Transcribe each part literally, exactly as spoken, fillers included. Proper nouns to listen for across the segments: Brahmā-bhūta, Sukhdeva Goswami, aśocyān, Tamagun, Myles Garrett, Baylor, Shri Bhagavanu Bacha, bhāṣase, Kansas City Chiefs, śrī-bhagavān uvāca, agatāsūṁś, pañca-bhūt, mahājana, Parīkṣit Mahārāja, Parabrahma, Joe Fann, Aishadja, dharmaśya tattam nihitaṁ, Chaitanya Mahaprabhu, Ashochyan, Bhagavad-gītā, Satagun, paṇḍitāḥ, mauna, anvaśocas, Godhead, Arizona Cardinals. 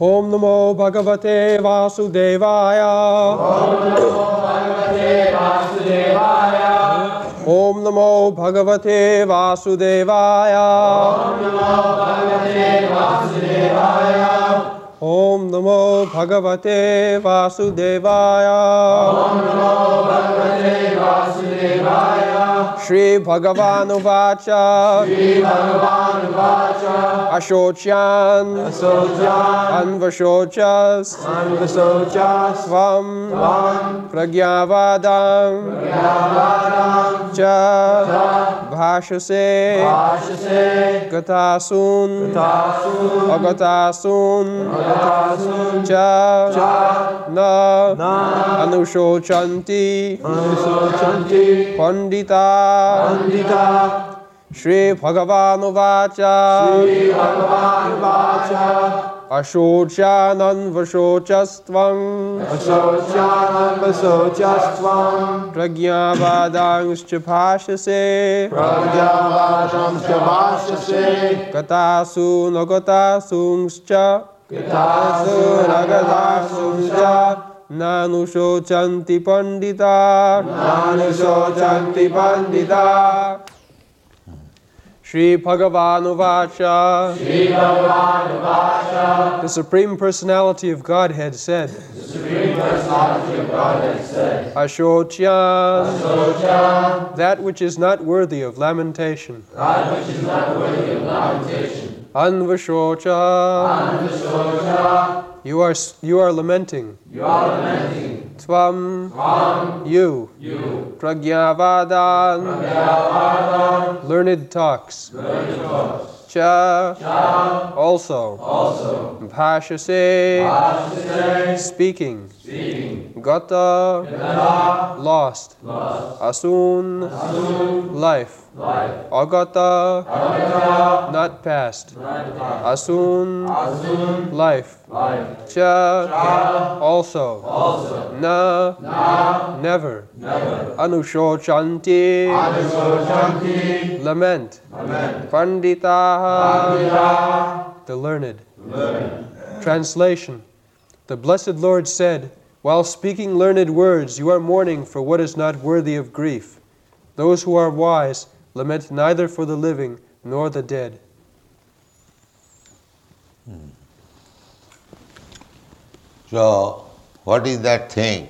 Om Namo Bhagavate Vasudevaya. Om Namo Bhagavate Vasudevaya. Om Namo Bhagavate Vasudevaya. Om Namo Bhagavate Vasudevaya. Om Namo Bhagavate Vasudevaya. Om Namo Bhagavate Vasudevaya. Shri Bhagavanu Bacha. Shri Bhagavanu Bacha. Ashochyan. Ashochyan. Anvasochas. Anvasochas. Vam. Vam. Pragyavadam. Pragyavadam. Cha. Cha. Bhashase. Bhashase. Gatasun. Gatasun. Agatasun. Cha, cha, na, na, anusochanti, anusochanti, paṇḍitāḥ, paṇḍitāḥ, śrī-bhagavān uvāca, śrī-bhagavān uvāca, Ashochyan anvasochastvam, Ashochyan anvasochastvam, pragyavadamscha bhāśase, pragyavadamscha bhāśase, gatasun agatasunśca, Gatasu ragadasu ja nanusho chanti pandita nanusho chanti pandita Shri Bhagavanu Bacha Shri Bhagavanu Bacha The Supreme Personality of Godhead said The Supreme Personality of Godhead said Ashochyan Ashochyan That which is not worthy of lamentation That which is not worthy of lamentation Anvasocha. Anvasocha. You are you are lamenting. You are lamenting. Tvam. Tvam. You. You. Pragyavadan. Pragyavadan. Learned talks. Learned talks. Cha. Cha. Also. Also. Bhashase. Bhashase. Speaking. Speaking. Gata. Gata. Lost. Lost. Asun. Asun. Life. Life. Agata, agata, not past. Not past. Asun, asun, life. Life. Cha, cha, also. Also. Na, na, never. Never. Anusochanti, anusochanti, lament. Lament. Paṇḍitāḥ, the learned. Learned. Translation: The Blessed Lord said, while speaking learned words, you are mourning for what is not worthy of grief. Those who are wise lament neither for the living nor the dead. Hmm. So, what is that thing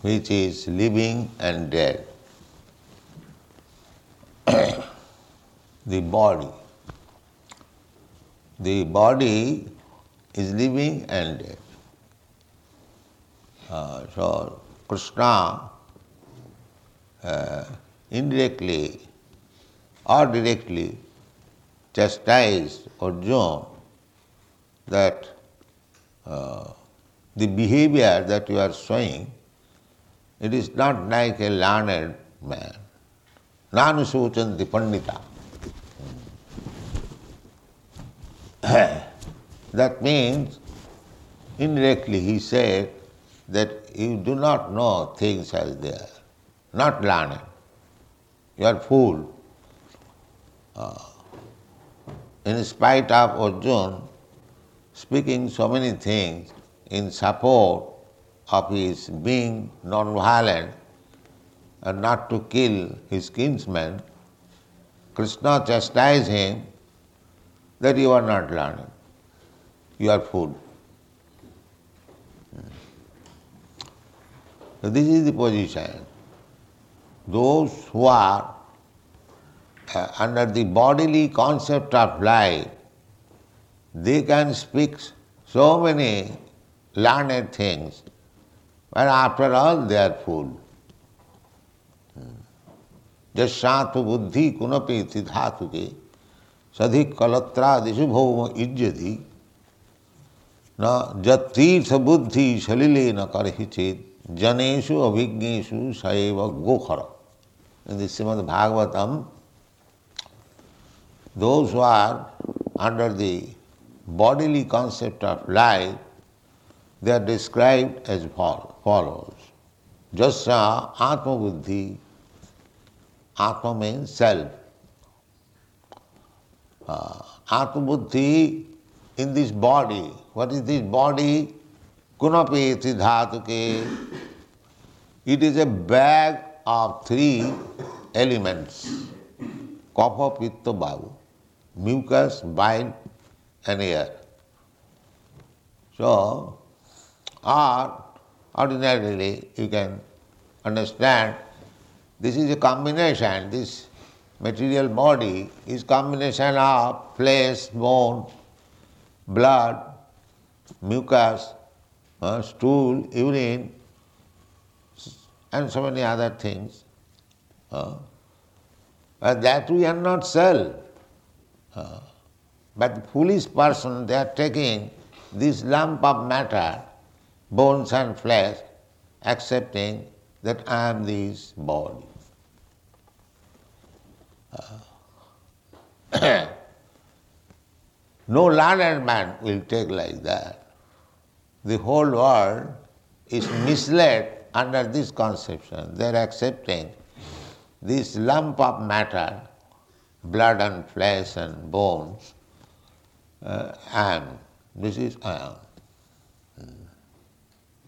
which is living and dead? The body. The body is living and dead. Uh, so, Krishna uh, indirectly or directly chastised Arjuna that uh, the behavior that you are showing, it is not like a learned man. Nanusochanti pandita. That means, indirectly he said that you do not know things as they are, not learned. You are fooled. Uh, in spite of Arjuna speaking so many things in support of his being non-violent and not to kill his kinsmen, Krishna chastised him that you are not learning, you are fooled. So this is the position. Those who are Uh, under the bodily concept of life, they can speak so many learned things, but after all they are fooled. Jasyātu buddhi kunapi tidhātuke sadhi kalatrādishu bhavama ijyati na jatirtha buddhi salilena karhichet janeshu avijñeshu saeva gokhara. In the Srimad Bhagavatam, those who are under the bodily concept of life, they are described as follows. Jasya atma buddhi, atma means self. Uh, atma buddhi in this body. What is this body? Kunapi tridhātuke. It is a bag of three elements. Kapha, pitta, vāyū. Mucus, wine, and air. So, or ordinarily you can understand this is a combination, this material body is combination of flesh, bone, blood, mucus, uh, stool, urine, and so many other things. Uh, but that we are not sell. Uh, but the foolish person, they are taking this lump of matter, bones and flesh, accepting that I am this body. Uh, no learned man will take like that. The whole world is misled under this conception. They are accepting this lump of matter, blood and flesh and bones, uh, and this is I am.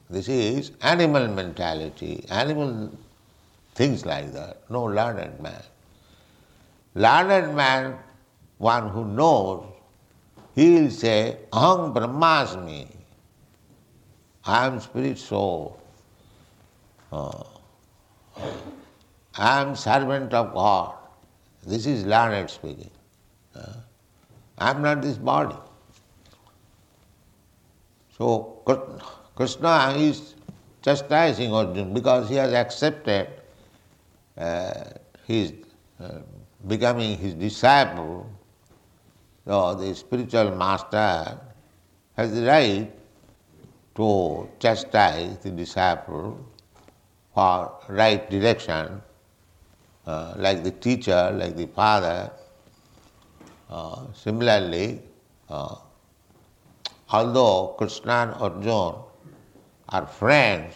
This is animal mentality, animal things like that, no learned man. Learned man, one who knows, he will say, aham brahmāsmi, I am spirit soul, uh, I am servant of God. This is learned speaking. Uh, I am not this body. So Krishna is chastising Arjuna because he has accepted uh, his uh, becoming his disciple. So the spiritual master has the right to chastise the disciple for right direction, uh, like the teacher, like the father. Uh, similarly, uh, although Krishna and Arjuna are friends,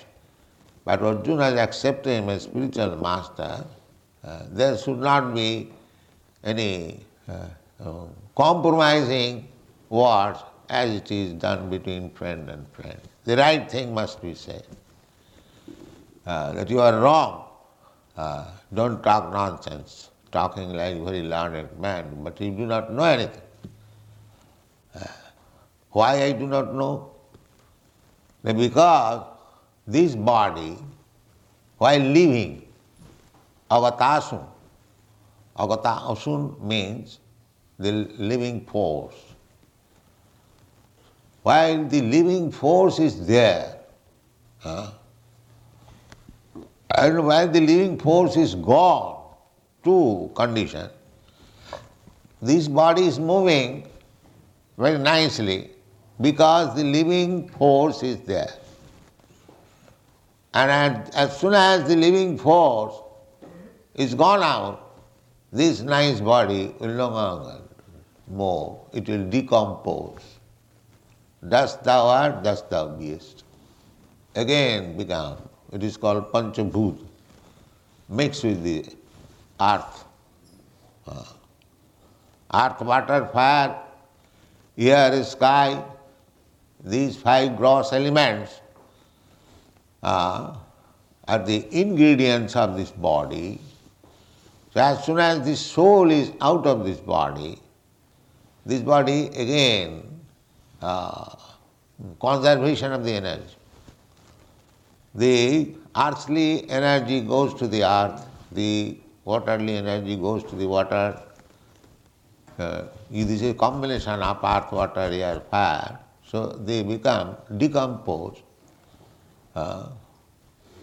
but Arjuna has accepted him as spiritual master, uh, there should not be any uh, uh, compromising words as it is done between friend and friend. The right thing must be said. Uh, that you are wrong, uh, don't talk nonsense, talking like very learned man, but you do not know anything. Uh, Why I do not know? Because this body, while living, agatasun, agatasun means the living force. While the living force is there, huh? and while the living force is gone, two conditions, this body is moving very nicely, because the living force is there. And as, as soon as the living force is gone out, this nice body will no longer move. It will decompose. Dust thou art, dust thou beest. Again become, it is called pañca-bhūt, mixed with the earth. Earth, water, fire, air, sky, these five gross elements uh, are the ingredients of this body. So as soon as this soul is out of this body, this body again, uh, conservation of the energy. The earthly energy goes to the earth, the waterly energy goes to the water. Uh, this is a combination of earth, water, air, fire. So they become decomposed uh,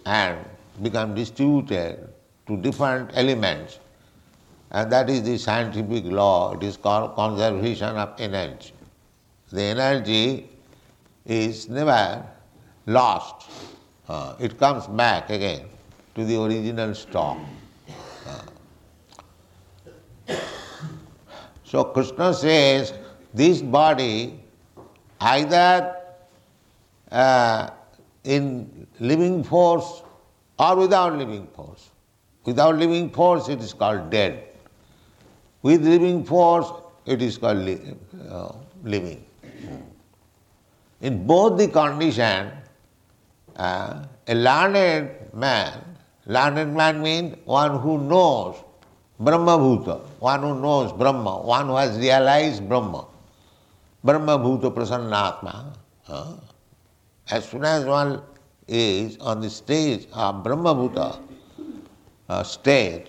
and become distributed to different elements. And that is the scientific law. It is called conservation of energy. The energy is never lost. Uh, it comes back again to the original stock. Uh. So Krishna says, this body either uh, in living force or without living force. Without living force, it is called dead. With living force, it is called li- uh, living. condition. In both the condition, uh, a learned man, learned man means one who knows Brahmā-bhūta, one who knows Brahma, one who has realized Brahma, brahma-bhūtaḥ prasannātmā. Uh, as soon as one is on the stage of Brahmā-bhūta uh, state,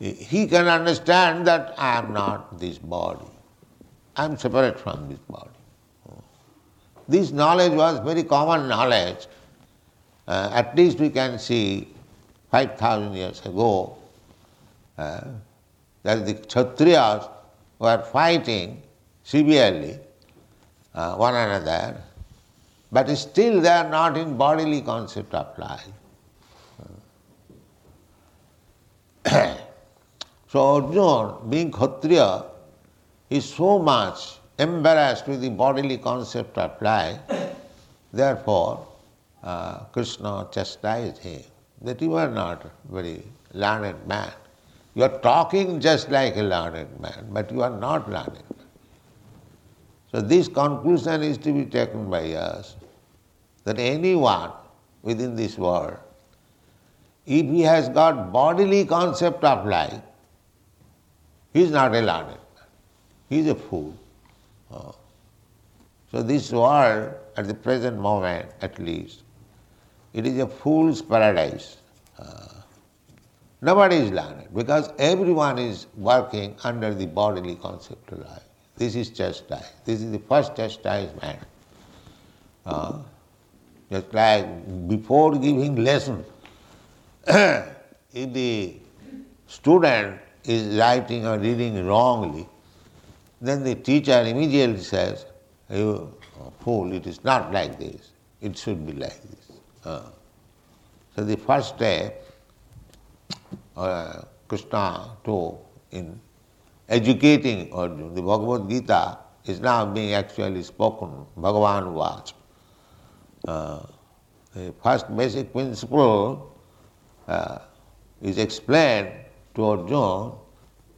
he can understand that I am not this body. I am separate from this body. This knowledge was very common knowledge. Uh, at least we can see five thousand years ago uh, that the Kshatriyas were fighting severely uh, one another, but still they are not in bodily concept of life. So Arjuna, being Kshatriya, is so much embarrassed with the bodily concept of life, therefore uh, Krishna chastised him, that you are not very learned man. You are talking just like a learned man, but you are not learned man. So this conclusion is to be taken by us, that anyone within this world, if he has got bodily concept of life, he is not a learned man. He is a fool. So this world, at the present moment at least, it is a fool's paradise. Nobody is learned, because everyone is working under the bodily concept of life. This is chastisement. This is the first chastisement. Uh, just like before giving lesson, if the student is writing or reading wrongly, then the teacher immediately says, you fool, it is not like this. It should be like this. Uh, so the first step uh, Krishna took in educating Arjuna, the Bhagavad-gītā is now being actually spoken, Bhagavan uvāca. Uh, the first basic principle uh, is explained to Arjuna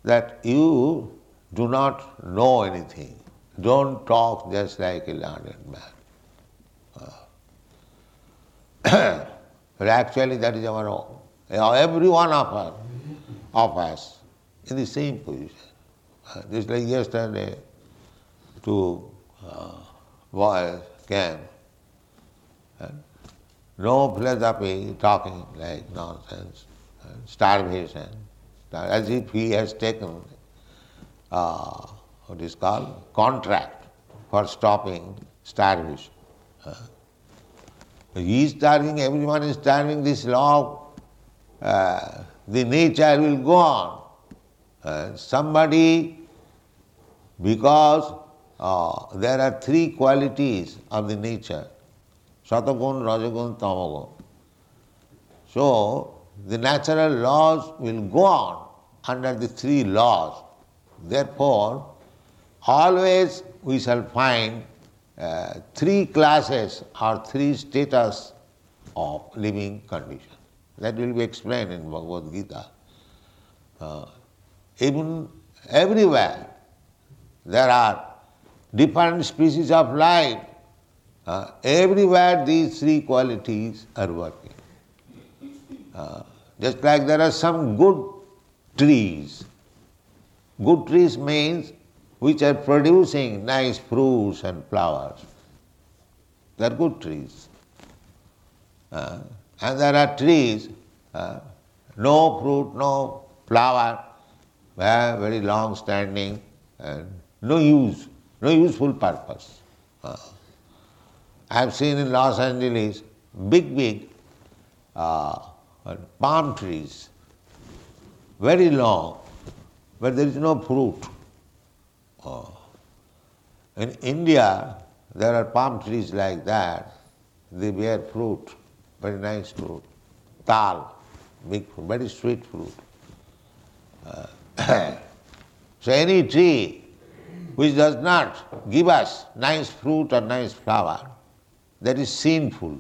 that you do not know anything. Don't talk just like a learned man. Uh, but actually that is our own. Every one of us, of us in the same position. Uh, just like yesterday, two uh, boys came. Uh, no philosophy, talking like nonsense, uh, starvation, as if he has taken Uh, what is called contract for stopping starvation. Uh, he is starving, everyone is starving, this law, uh, the nature will go on. Uh, somebody, because uh, there are three qualities of the nature, Satagun, Rajagun, Tamagun. So the natural laws will go on under the three laws. Therefore, always we shall find uh, three classes or three status of living condition. That will be explained in Bhagavad-gītā. Uh, even everywhere there are different species of life. Uh, everywhere these three qualities are working. Uh, just like there are some good trees. Good trees means which are producing nice fruits and flowers. They are good trees. Uh, and there are trees, uh, no fruit, no flower, uh, very long standing, and no use, no useful purpose. Uh, I have seen in Los Angeles big, big uh, palm trees, very long, but there is no fruit. Oh. In India, there are palm trees like that. They bear fruit, very nice fruit. Tal, big fruit, very sweet fruit. Uh, so any tree which does not give us nice fruit or nice flower, that is sinful.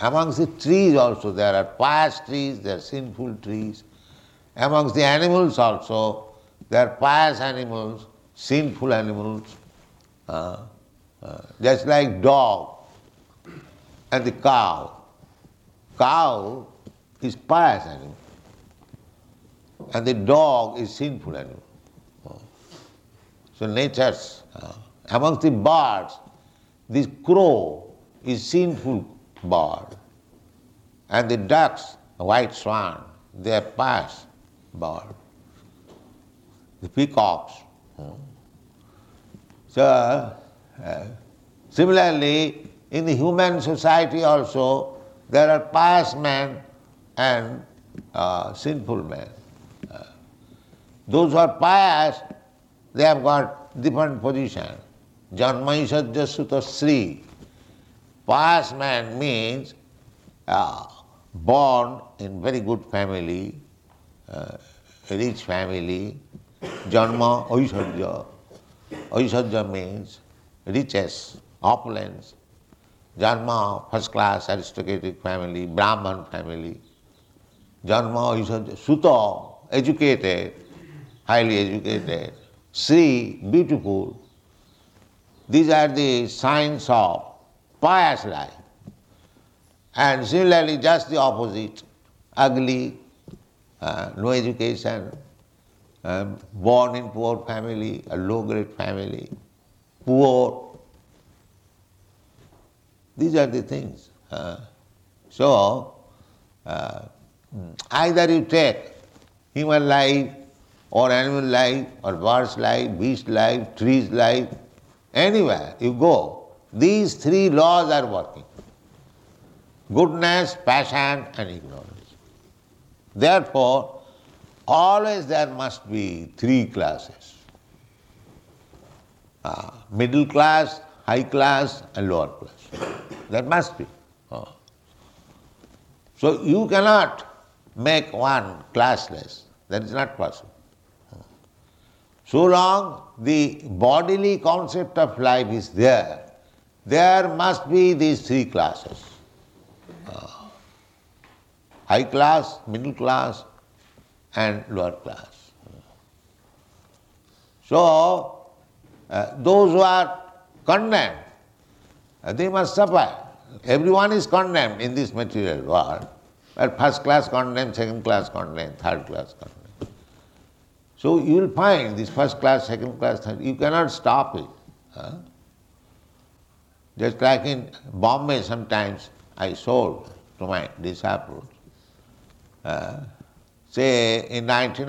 Amongst the trees also, there are pious trees, there are sinful trees. Amongst the animals also, there are pious animals, sinful animals, Uh, uh, just like dog and the cow. Cow is pious animal and the dog is sinful animal. So natures, uh, amongst the birds, this crow is sinful bird and the ducks, white swan, they are pious bird. The peacocks. Uh, so uh, similarly, in the human society also, there are pious men and uh, sinful men. Uh, those who are pious, they have got different position. Janma-Aishadja Suta-Sri. Pious man means uh, born in very good family, uh, rich family. Janma-Aishadja. Aishadja means riches, opulence. Janma, first-class aristocratic family, Brahman family. Janma, Suta, educated, highly educated. Sri, beautiful. These are the signs of pious life. And similarly, just the opposite. Ugly, uh, no education, uh, born in poor family, a low-grade family, poor. These are the things. Uh, so, uh, either you take human life or animal life or bird's life, beast life, tree's life, anywhere you go, these three laws are working. Goodness, passion and ignorance. Therefore, always there must be three classes. Uh, middle class, high class and lower class. That must be. Oh. So you cannot make one classless. That is not possible. Oh. So long the bodily concept of life is there, there must be these three classes. Oh. High class, middle class and lower class. Oh. So uh, those who are condemned, they must suffer. Everyone is condemned in this material world. But first class condemned, second class condemned, third class condemned. So you will find this first class, second class, third, you cannot stop it. Huh? Just like in Bombay sometimes I sold to my disciples. Uh, say in nineteen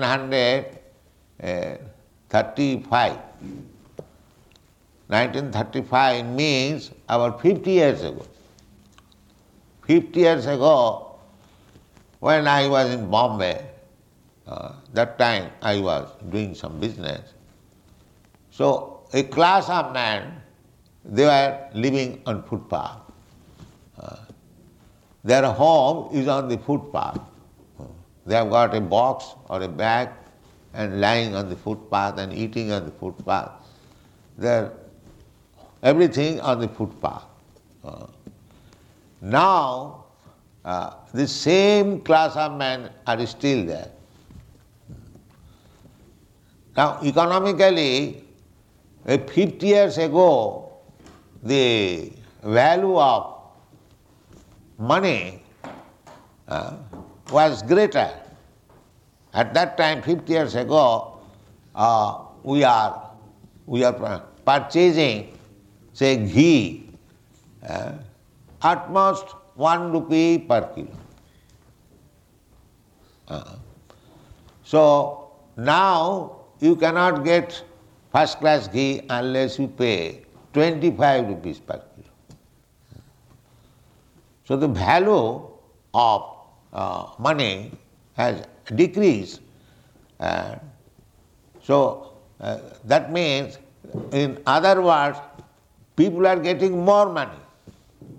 thirty-five, nineteen thirty-five means about fifty years ago. fifty years ago, when I was in Bombay, uh, that time I was doing some business. So a class of men, they were living on footpath. Uh, their home is on the footpath. They have got a box or a bag and lying on the footpath and eating on the footpath. They're everything on the footpath. Uh, now, uh, the same class of men are still there. Now, economically, uh, fifty years ago, the value of money uh, was greater. At that time, fifty years ago, uh, we are we are purchasing, say, ghee, uh, at most one rupee per kilo. Uh, so now you cannot get first class ghee unless you pay twenty-five rupees per kilo. So the value of uh, money has decreased. Uh, so uh, that means, in other words, people are getting more money.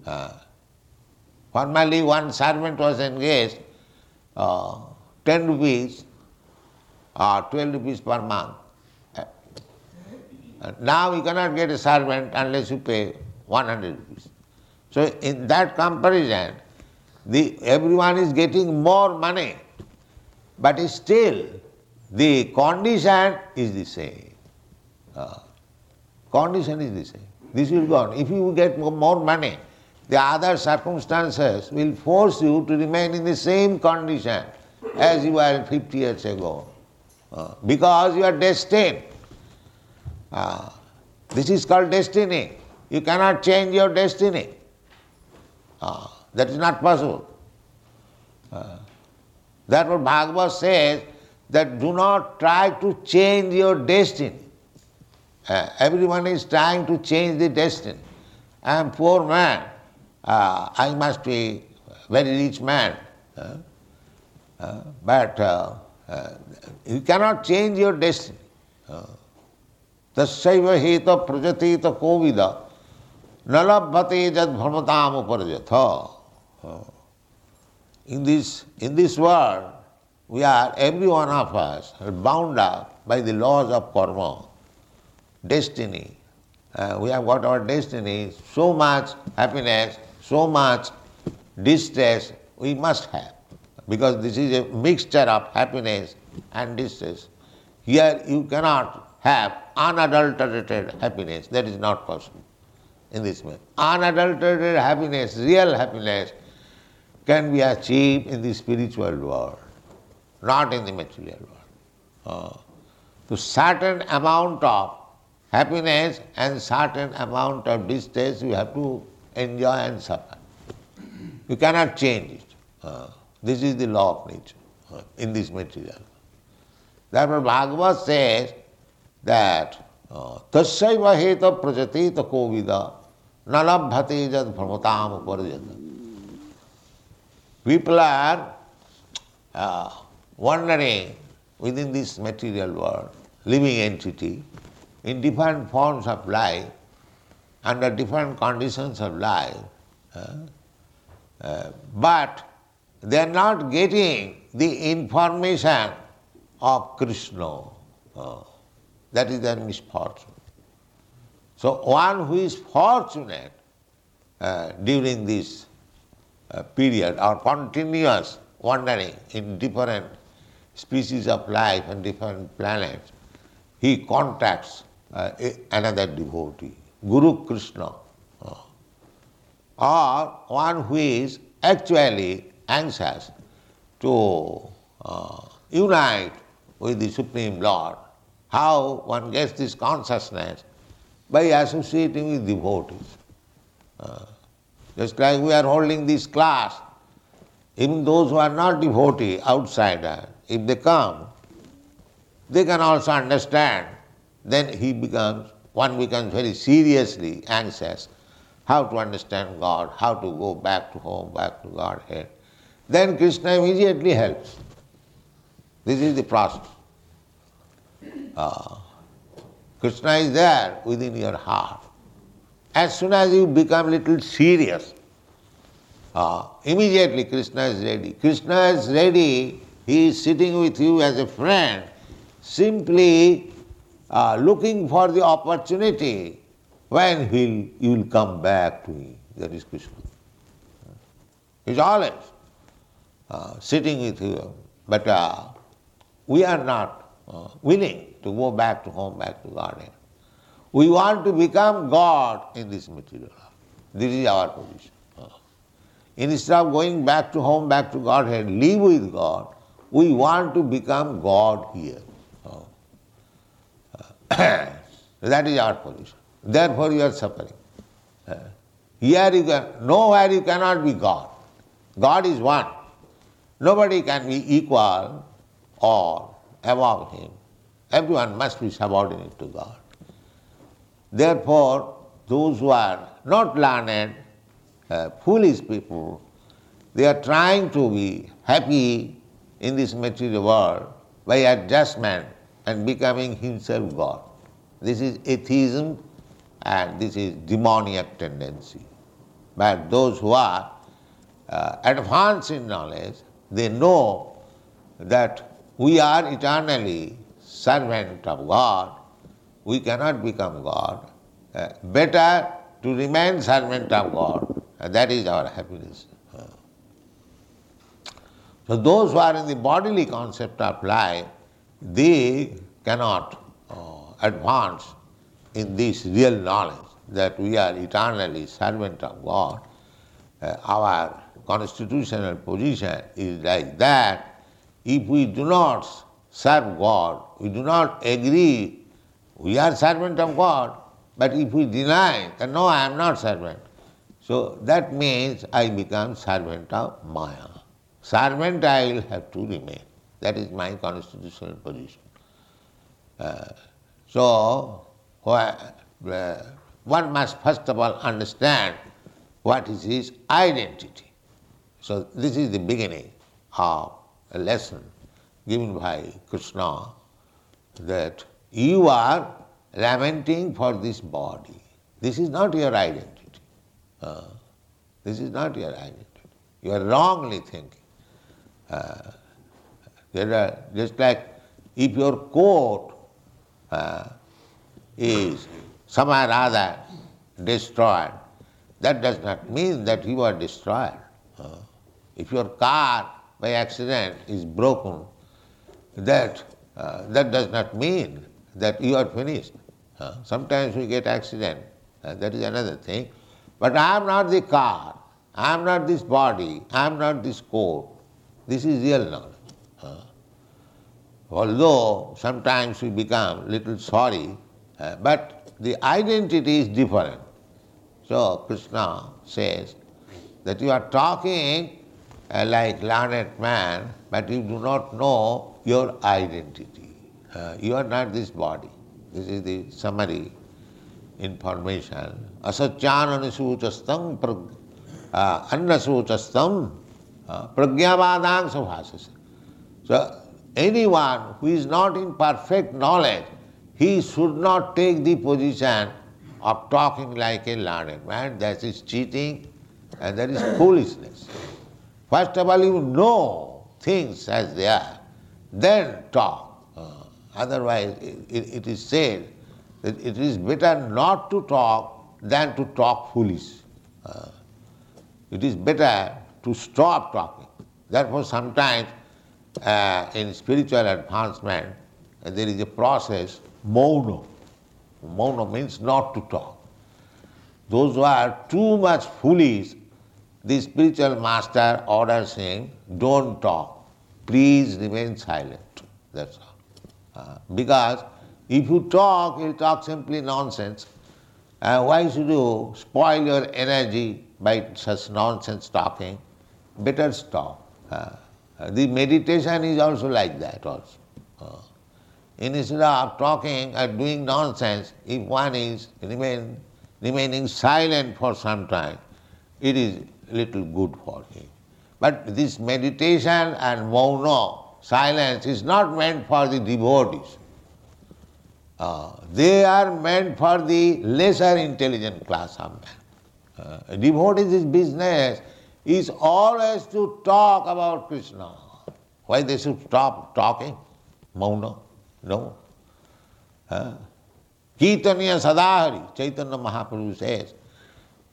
Uh, formerly one servant was engaged uh, ten rupees or twelve rupees per month. Uh, now you cannot get a servant unless you pay one hundred rupees. So in that comparison, the everyone is getting more money, but still the condition is the same. Uh, Condition is the same. This will go on. If you get more money, the other circumstances will force you to remain in the same condition as you were fifty years ago, uh, because you are destined. Uh, this is called destiny. You cannot change your destiny. Uh, that is not possible. Uh, therefore Bhagavad says that do not try to change your destiny. Uh, everyone is trying to change the destiny. I am poor man. Uh, I must be very rich man. Uh, uh, but uh, uh, you cannot change your destiny. Uh, Tasyaiva heta prajateta kovida nalabhate jad bharmatam uparajatha. Uh, in this, in this world, we are, every one of us, are bound up by the laws of karma. Destiny. Uh, we have got our destiny, so much happiness, so much distress we must have, because this is a mixture of happiness and distress. Here you cannot have unadulterated happiness. That is not possible in this way. Unadulterated happiness, real happiness, can be achieved in the spiritual world, not in the material world. Uh, to certain amount of happiness and certain amount of distress you have to enjoy and suffer. You cannot change it. Uh, this is the law of nature uh, in this material. Therefore Bhagavad says that tasyaiva heta prajateta kovida nalabhate jad bhramatam uparajata. People are uh, wandering within this material world, living entity, in different forms of life, under different conditions of life, uh, uh, but they are not getting the information of Krishna. Uh, that is their misfortune. So one who is fortunate uh, during this uh, period or continuous wandering in different species of life and different planets, he contacts Uh, another devotee, Guru-Krishna, uh, or one who is actually anxious to uh, unite with the Supreme Lord. How one gets this consciousness? By associating with devotees. Uh, just like we are holding this class, even those who are not devotee, outsiders, if they come, they can also understand. Then he becomes, one becomes very seriously anxious how to understand God, how to go back to home, back to Godhead. Then Krishna immediately helps. This is the process. Uh, Krishna is there within your heart. As soon as you become little serious, uh, immediately Krishna is ready. Krishna is ready, he is sitting with you as a friend, simply Uh, looking for the opportunity when he'll, you will come back to him. That is Krishna. He's always uh, sitting with you. But uh, we are not uh, willing to go back to home, back to God. We want to become God in this material. This is our position. Uh, instead of going back to home, back to Godhead, live with God, we want to become God here. That is our position. Therefore you are suffering. Uh, here you can, nowhere you cannot be God. God is one. Nobody can be equal or above him. Everyone must be subordinate to God. Therefore, those who are not learned, uh, foolish people, they are trying to be happy in this material world by adjustment and becoming himself God. This is atheism and this is demoniac tendency. But those who are uh, advanced in knowledge, they know that we are eternally servant of God. We cannot become God. Uh, better to remain servant of God. Uh, that is our happiness. Uh. So those who are in the bodily concept of life, they cannot uh, advance in this real knowledge that we are eternally servant of God, uh, our constitutional position is like that. If we do not serve God, we do not agree we are servant of God, but if we deny that, no, I am not servant, so that means I become servant of Maya. Servant I will have to remain. That is my constitutional position. Uh, so, one must first of all understand what is his identity. So this is the beginning of a lesson given by Krishna, that you are lamenting for this body. This is not your identity. Uh, this is not your identity. You are wrongly thinking. Uh, there are, just like if your coat uh, is somehow or other destroyed, that does not mean that you are destroyed. Uh, if your car by accident is broken, that uh, that does not mean that you are finished. Uh, sometimes we get accident. Uh, that is another thing. But I am not the car, I am not this body, I am not this coat. This is real knowledge. Uh, although sometimes we become little sorry, uh, but the identity is different. So Krishna says that you are talking uh, like learned man, but you do not know your identity. Uh, you are not this body. This is the summary information. Asacchānanisucastam annasucastam prajñāvādāṁ savhāsasa. So anyone who is not in perfect knowledge, he should not take the position of talking like a learned man. That is cheating and that is foolishness. First of all, you know things as they are, then talk. Otherwise, it, it is said that it is better not to talk than to talk foolish. Uh, it is better to stop talking. Therefore, sometimes uh, in spiritual advancement, uh, there is a process, mauna. Mauna means not to talk. Those who are too much foolish, the spiritual master orders him, don't talk. Please remain silent. That's all. Uh, because if you talk, you'll talk simply nonsense. Uh, why should you spoil your energy by such nonsense talking? Better stop. Uh, the meditation is also like that also. Uh, instead of talking and doing nonsense, if one is remain, remaining silent for some time, it is little good for him. But this meditation and mauna, silence, is not meant for the devotees. Uh, they are meant for the lesser intelligent class of man. Uh, a devotee's business is always to talk about Krishna. Why they should stop talking? Mauna. No. Uh, Kirtaniya Sadahari, Chaitanya Mahaprabhu says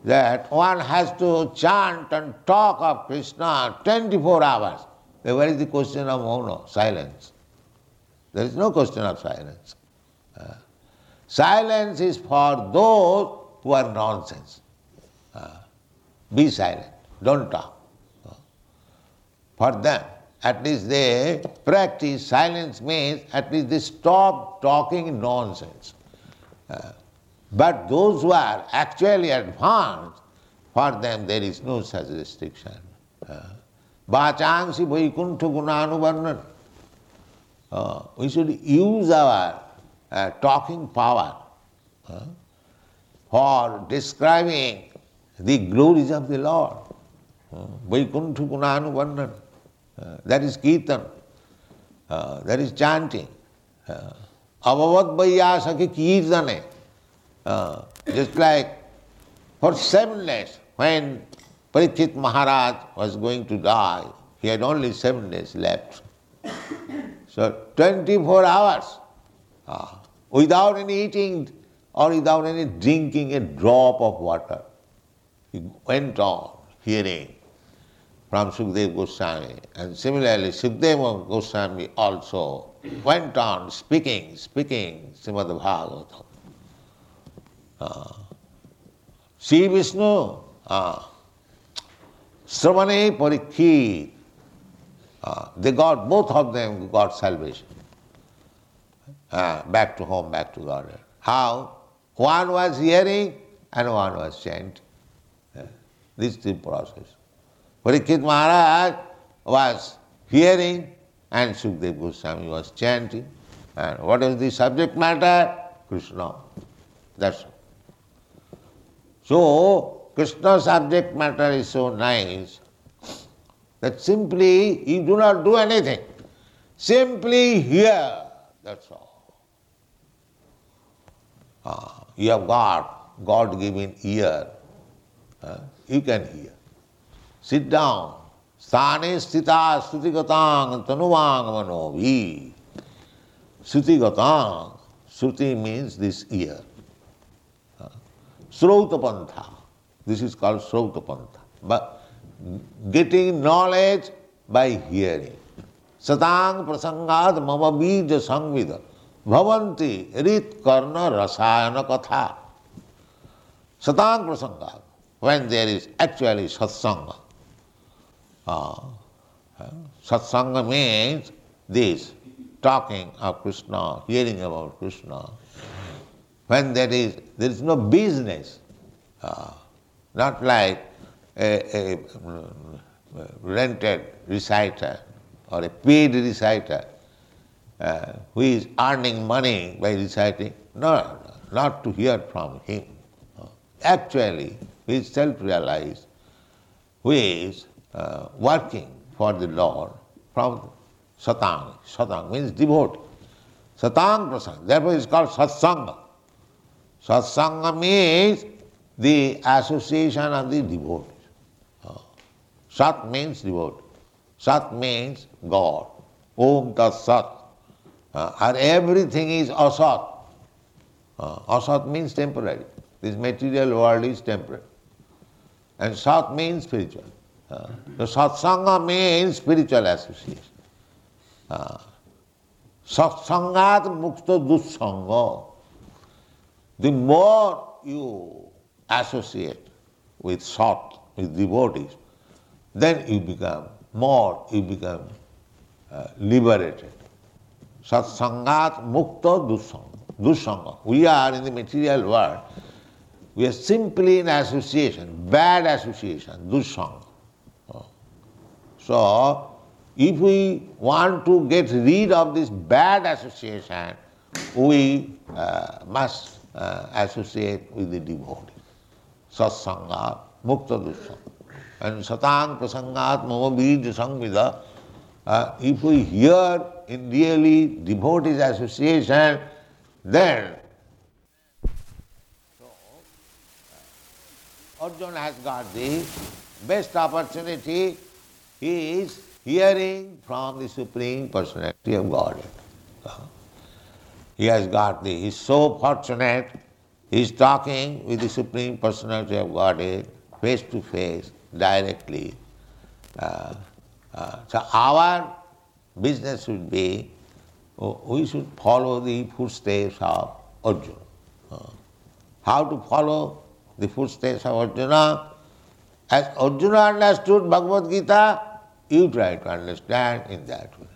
that one has to chant and talk of Krishna twenty-four hours. Then where is the question of mauna? Silence. There is no question of silence. Uh, silence is for those who are nonsense. Uh, be silent, don't talk. Uh, for them, at least they practice silence means at least they stop talking nonsense. Uh, but those who are actually advanced, for them there is no such restriction. Vācāṁsi vaikuṇṭha gunānuvarṇana. Uh, we should use our Uh, talking power uh, for describing the glories of the Lord. Vaikuntha gunānu varṇana. That is kirtan. Uh, that is chanting. Avavad vayāsake kirtane. Just like for seven days, when Parīkṣit Mahārāja was going to die, he had only seven days left. So twenty-four hours. Uh, without any eating or without any drinking a drop of water. He went on hearing from Sukhdeva Goswami. And similarly, Sukhdeva Goswami also went on speaking, speaking Srimad Bhagavatam. Uh, see Vishnu, uh, Sravane Parīkṣit. Uh, they got, both of them got salvation. Uh, back to home, back to God. How? One was hearing and one was chanting. Uh, these two processes. Parīkṣit Mahārāja was hearing and Sukhdeva Goswami was chanting. And what is the subject matter? Krishna. That's all. So, Krishna's subject matter is so nice that simply you do not do anything. Simply hear, that's all. Ah, you have got God-given ear. Ah, you can hear. Sit down. Sthane sthita sruti-gataṁ tanuvaṁ manobhi. Sruti-gataṁ. Sruti means this ear. Śrota-pantha. This is called śrota-pantha. But getting knowledge by hearing. Satāṅga prasangād mama bija samvida bhavanti rit karna rasāyana katha. Satāṅga prasangād. When there is actually satsāṅga. Uh, satsāṅga means this, talking of Krishna, hearing about Krishna. When there is, there is no business, uh, not like a, a rented reciter or a paid reciter uh, who is earning money by reciting. No, not to hear from him. Actually, he is self-realized, who is uh, working for the Lord from Satāṅga. Satāṅga means devotee. Satāṅga prasanga, therefore it is called satsāṅga. Satsanga means the association of the devotees. Sat means devotee. Sat means God. Om Tat Sat. Uh, and everything is asat. Uh, asat means temporary. This material world is temporary. And sat means spiritual. Uh, so satsanga means spiritual association. Uh, Satsangat mukta duṣṭhāṁ. The more you associate with sat, with devotees, then you become more, you become uh, liberated. Satsāṅgāt mukta duṣṭhāṁ. Duṣṭhāṁ. We are in the material world. We are simply in association, bad association, duṣṭhāṁ. So, if we want to get rid of this bad association, we uh, must Uh, associate with the devotee. Satsanga, mukta duṣṭhāṁ. And satāṅ prasangāt mama bija samvida. Uh, if we hear in really devotees' association, then so, uh, Arjuna has got the best opportunity. He is hearing from the Supreme Personality of Godhead. Uh-huh. He has got the, he's so fortunate, he's talking with the Supreme Personality of Godhead, face to face, directly. Uh, uh, so our business should be, oh, we should follow the footsteps of Arjuna. Uh, how to follow the footsteps of Arjuna? As Arjuna understood Bhagavad-gītā, you try to understand in that way.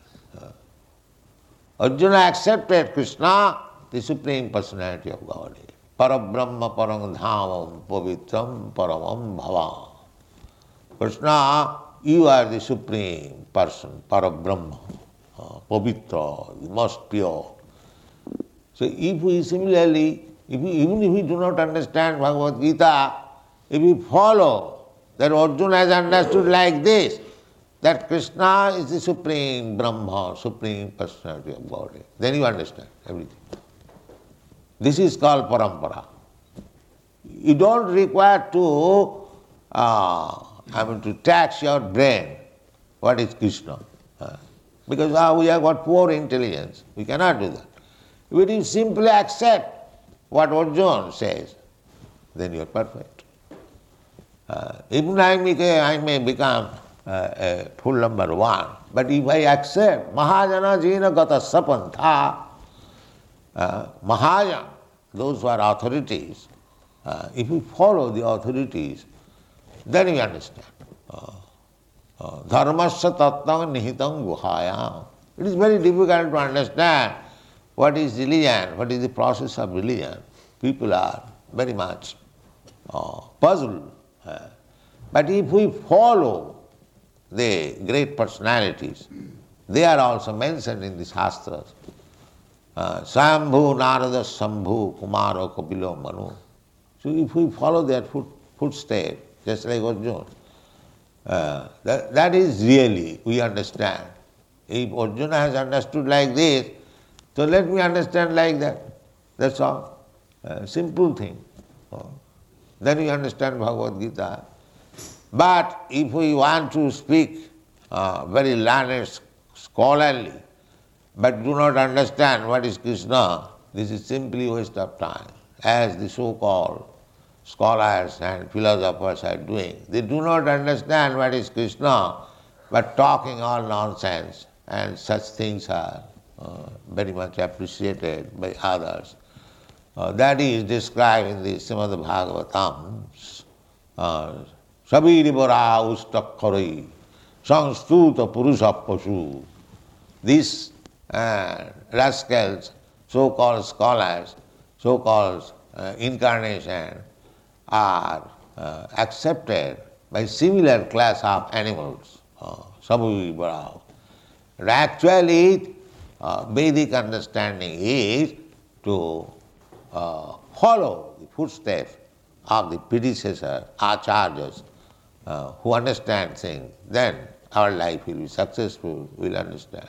Arjuna accepted Krishna, the Supreme Personality of Godhead. Parabrahma, paraṁ dhāmaṁ, pavitram, paramam bhava. Krishna, you are the Supreme Person, Parabrahma, pavitra, the most pure. So if we similarly, if we, even if we do not understand Bhagavad-gītā, if we follow that Arjuna has understood like this, that Krishna is the Supreme Brahma, Supreme Personality of Godhead. Then you understand everything. This is called paraṁparā. You don't require to, uh, I mean, to tax your brain. What is Krishna? Uh, because uh, we have got poor intelligence. We cannot do that. If you simply accept what Arjuna says, then you are perfect. Uh, even I may, I may become Uh, uh, full number one. But if I accept mahājana jīna gata sapantha, uh, mahājana, those who are authorities, Uh, if we follow the authorities, then we understand. Uh, uh, dharmaśya tattam nihitaṁ Guhaya. It is very difficult to understand what is religion, what is the process of religion. People are very much uh, puzzled. Uh, but if we follow the great personalities, they are also mentioned in the Shastras. Uh, Sambhu Narada Sambhu Kumaro Kapilo Manu. So if we follow their foot, footsteps, just like Arjuna, uh, that, that is really we understand. If Arjuna has understood like this, so let me understand like that. That's all. Uh, simple thing. Uh, then we understand Bhagavad-gītā. But if we want to speak uh, very learned, scholarly, but do not understand what is Krishna, this is simply waste of time, as the so-called scholars and philosophers are doing. They do not understand what is Krishna, but talking all nonsense, and such things are uh, very much appreciated by others. Uh, that is described in the Srimad Bhagavatam. Uh, Sabiribara ustakkhari sanstuta purusappasu. These uh, rascals, so-called scholars, so-called uh, incarnation, are uh, accepted by similar class of animals, sabhū-vibhāva. Uh, actually, uh, Vedic understanding is to uh, follow the footsteps of the predecessor, acharyas, uh, who understand things. Then our life will be successful, we'll understand.